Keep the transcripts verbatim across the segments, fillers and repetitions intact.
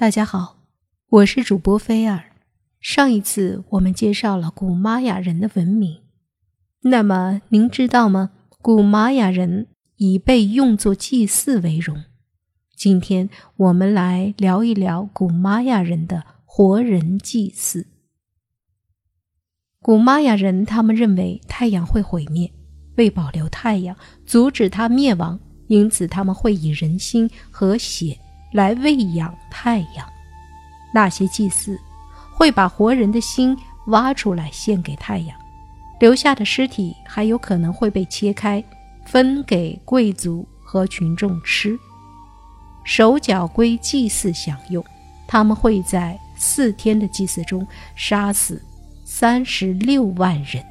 大家好，我是主播菲尔。上一次我们介绍了古玛雅人的文明，那么您知道吗？古玛雅人以被用作祭祀为荣。今天我们来聊一聊古玛雅人的活人祭祀。古玛雅人他们认为太阳会毁灭，为保留太阳，阻止它灭亡，因此他们会以人心和血来喂养太阳。那些祭祀会把活人的心挖出来献给太阳，留下的尸体还有可能会被切开分给贵族和群众吃，手脚归祭祀享用。他们会在四天的祭祀中杀死三十六万人。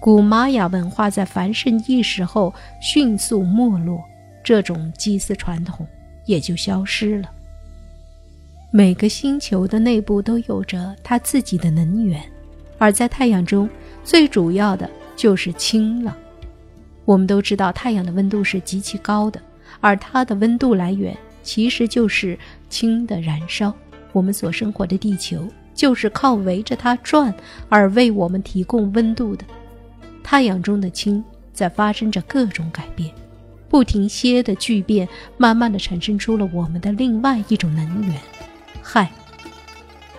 古玛雅文化在繁盛一时后迅速没落，这种祭祀传统也就消失了。每个星球的内部都有着它自己的能源，而在太阳中最主要的就是氢了。我们都知道太阳的温度是极其高的，而它的温度来源其实就是氢的燃烧。我们所生活的地球就是靠围着它转而为我们提供温度的。太阳中的氢在发生着各种改变，不停歇的巨变，慢慢地产生出了我们的另外一种能源——氦。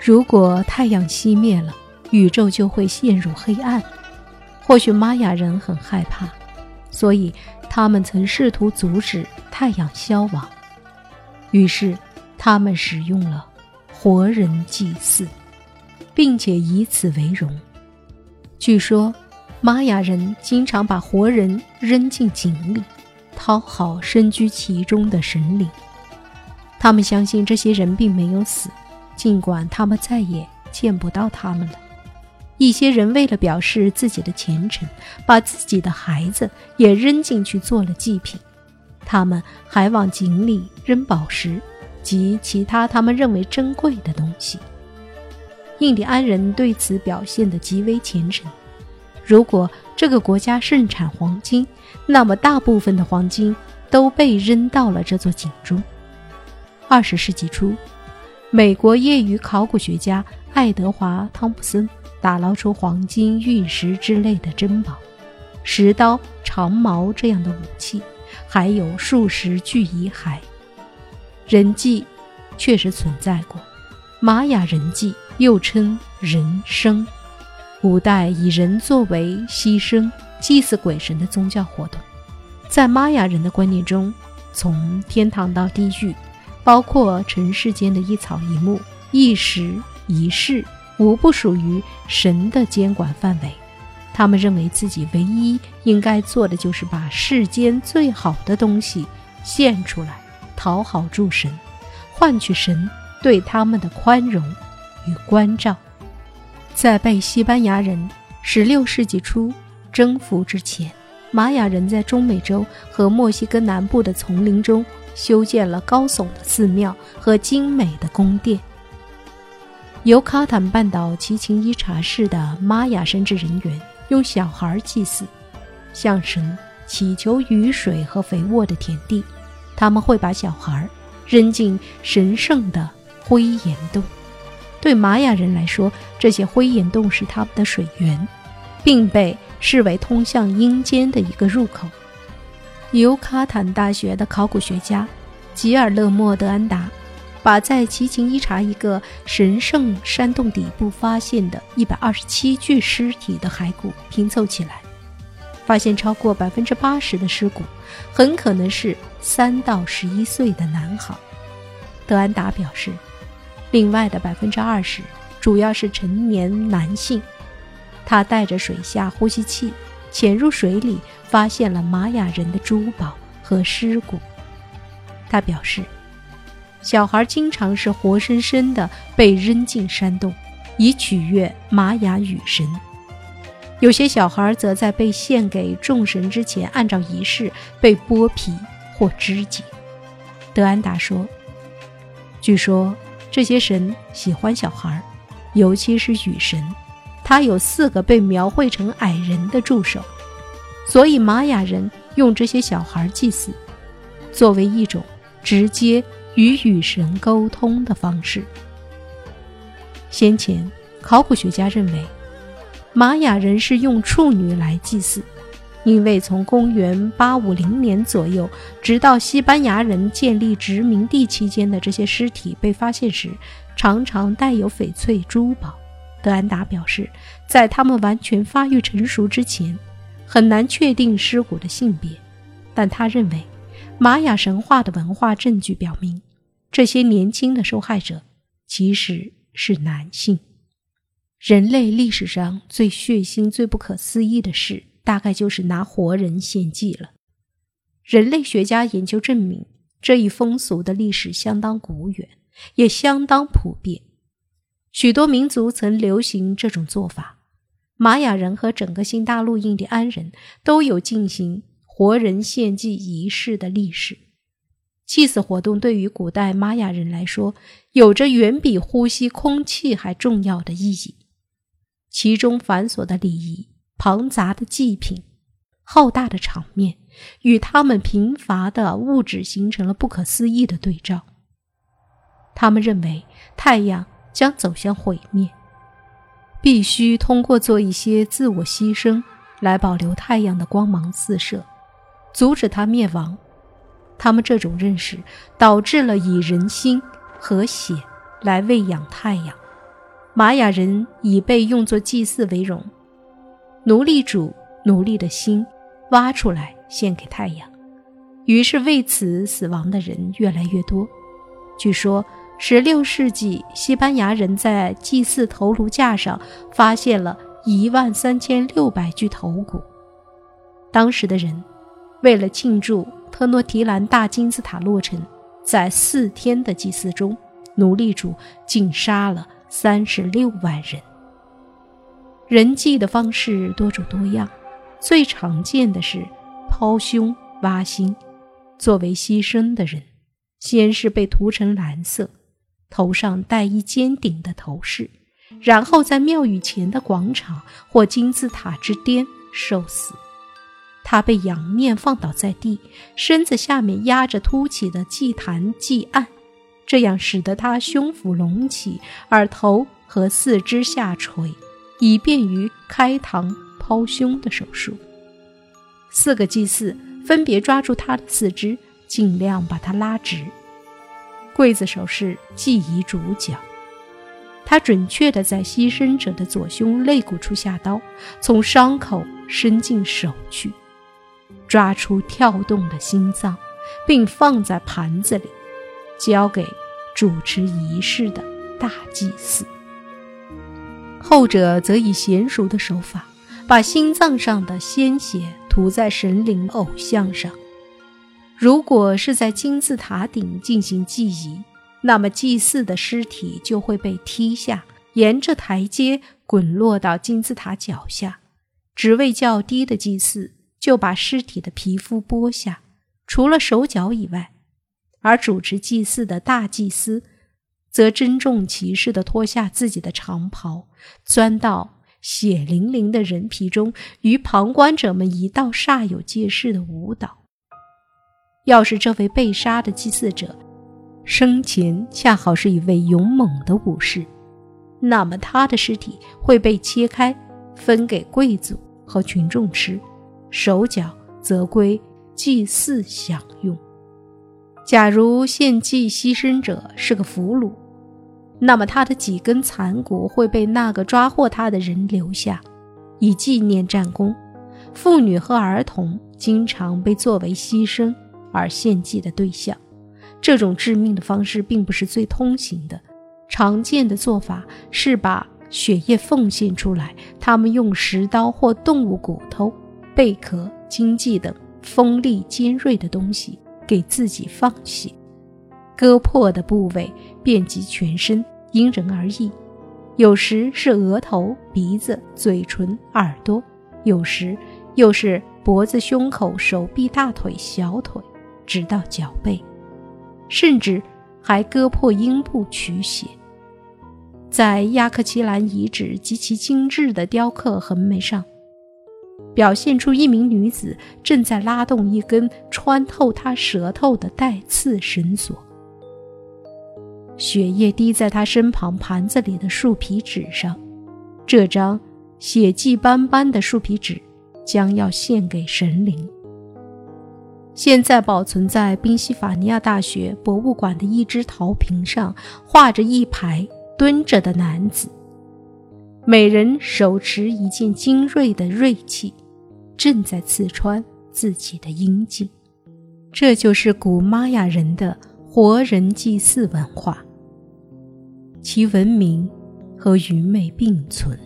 如果太阳熄灭了，宇宙就会陷入黑暗。或许玛雅人很害怕，所以他们曾试图阻止太阳消亡，于是他们使用了活人祭祀，并且以此为荣。据说，玛雅人经常把活人扔进井里，讨好身居其中的神灵。他们相信这些人并没有死，尽管他们再也见不到他们了。一些人为了表示自己的虔诚，把自己的孩子也扔进去做了祭品。他们还往井里扔宝石及其他他们认为珍贵的东西。印第安人对此表现得极为虔诚。如果这个国家盛产黄金，那么大部分的黄金都被扔到了这座井中。二十世纪初，美国业余考古学家爱德华·汤普森打捞出黄金、玉石之类的珍宝，石刀、长矛这样的武器，还有数十具遗骸。人祭确实存在过，玛雅人祭又称人生，古代以人作为牺牲祭祀鬼神的宗教活动。在玛雅人的观念中，从天堂到地狱，包括尘世间的一草一木、一时一事，无不属于神的监管范围。他们认为自己唯一应该做的就是把世间最好的东西献出来，讨好诸神，换取神对他们的宽容与关照。在被西班牙人十六世纪初征服之前，玛雅人在中美洲和墨西哥南部的丛林中修建了高耸的寺庙和精美的宫殿。尤卡坦半岛奇琴伊察市的玛雅神职人员用小孩祭祀，向神祈求雨水和肥沃的田地。他们会把小孩扔进神圣的灰岩洞。对玛雅人来说，这些灰岩洞是他们的水源，并被视为通向阴间的一个入口。尤卡坦大学的考古学家吉尔勒莫·德安达把在奇琴伊察一个神圣山洞底部发现的一百二十七具尸体的骸骨拼凑起来，发现超过 百分之八十 的尸骨很可能是三到十一岁的男孩。德安达表示，另外的 百分之二十 主要是成年男性。他带着水下呼吸器潜入水里，发现了玛雅人的珠宝和尸骨。他表示，小孩经常是活生生的被扔进山洞，以取悦玛雅雨神。有些小孩则在被献给众神之前，按照仪式被剥皮或肢解。德安达说，据说这些神喜欢小孩，尤其是雨神，他有四个被描绘成矮人的助手，所以玛雅人用这些小孩祭祀，作为一种直接与与神沟通的方式。先前，考古学家认为，玛雅人是用处女来祭祀，因为从公元八百五十年左右，直到西班牙人建立殖民地期间的这些尸体被发现时，常常带有翡翠珠宝。德安达表示，在他们完全发育成熟之前，很难确定尸骨的性别，但他认为，玛雅神话的文化证据表明，这些年轻的受害者其实是男性。人类历史上最血腥、最不可思议的事，大概就是拿活人献祭了。人类学家研究证明，这一风俗的历史相当古远，也相当普遍。许多民族曾流行这种做法。玛雅人和整个新大陆印第安人都有进行活人献祭仪式的历史。祭祀活动对于古代玛雅人来说，有着远比呼吸空气还重要的意义。其中繁琐的礼仪、庞杂的祭品、浩大的场面，与他们贫乏的物质形成了不可思议的对照。他们认为太阳将走向毁灭，必须通过做一些自我牺牲来保留太阳的光芒四射，阻止它灭亡。他们这种认识导致了以人心和血来喂养太阳。玛雅人以被用作祭祀为荣，奴隶主奴隶的心挖出来献给太阳，于是为此死亡的人越来越多。据说十六世纪西班牙人在祭祀头颅架上发现了一万三千六百具头骨。当时的人为了庆祝特诺提兰大金字塔落成，在四天的祭祀中，奴隶主竟杀了三十六万人。人祭的方式多种多样，最常见的是抛胸挖心。作为牺牲的人，先是被涂成蓝色，头上戴一尖顶的头饰，然后在庙宇前的广场或金字塔之巅受死。他被仰面放倒在地，身子下面压着凸起的祭坛祭案，这样使得他胸腹隆起，而头和四肢下垂，以便于开膛抛胸的手术。四个祭司分别抓住他的四肢，尽量把他拉直。刽子手是祭仪主角，他准确地在牺牲者的左胸肋骨处下刀，从伤口伸进手去，抓出跳动的心脏，并放在盘子里，交给主持仪式的大祭司。后者则以娴熟的手法，把心脏上的鲜血涂在神灵偶像上。如果是在金字塔顶进行祭仪，那么祭祀的尸体就会被踢下，沿着台阶滚落到金字塔脚下。职位较低的祭司就把尸体的皮肤剥下，除了手脚以外，而主持祭祀的大祭司则珍重其事地脱下自己的长袍，钻到血淋淋的人皮中，与旁观者们一道煞有介事地舞蹈。要是这位被杀的祭祀者生前恰好是一位勇猛的武士，那么他的尸体会被切开，分给贵族和群众吃，手脚则归祭祀享用。假如献祭牺牲者是个俘虏，那么他的几根残骨会被那个抓获他的人留下，以纪念战功。妇女和儿童经常被作为牺牲而献祭的对象。这种致命的方式并不是最通行的，常见的做法是把血液奉献出来，他们用石刀或动物骨头、贝壳、荆棘等锋利尖锐的东西给自己放血，割破的部位遍及全身，因人而异，有时是额头、鼻子、嘴唇、耳朵，有时又是脖子、胸口、手臂、大腿、小腿，直到脚背，甚至还割破阴部取血。在亚克奇兰遗址及其精致的雕刻横眉上，表现出一名女子正在拉动一根穿透她舌头的带刺绳索，血液滴在他身旁盘子里的树皮纸上。这张血迹斑斑的树皮纸将要献给神灵。现在保存在宾夕法尼亚大学博物馆的一只陶瓶上，画着一排蹲着的男子，每人手持一件精锐的锐器，正在刺穿自己的阴茎。这就是古玛雅人的活人祭祀文化，其文明和愚昧并存。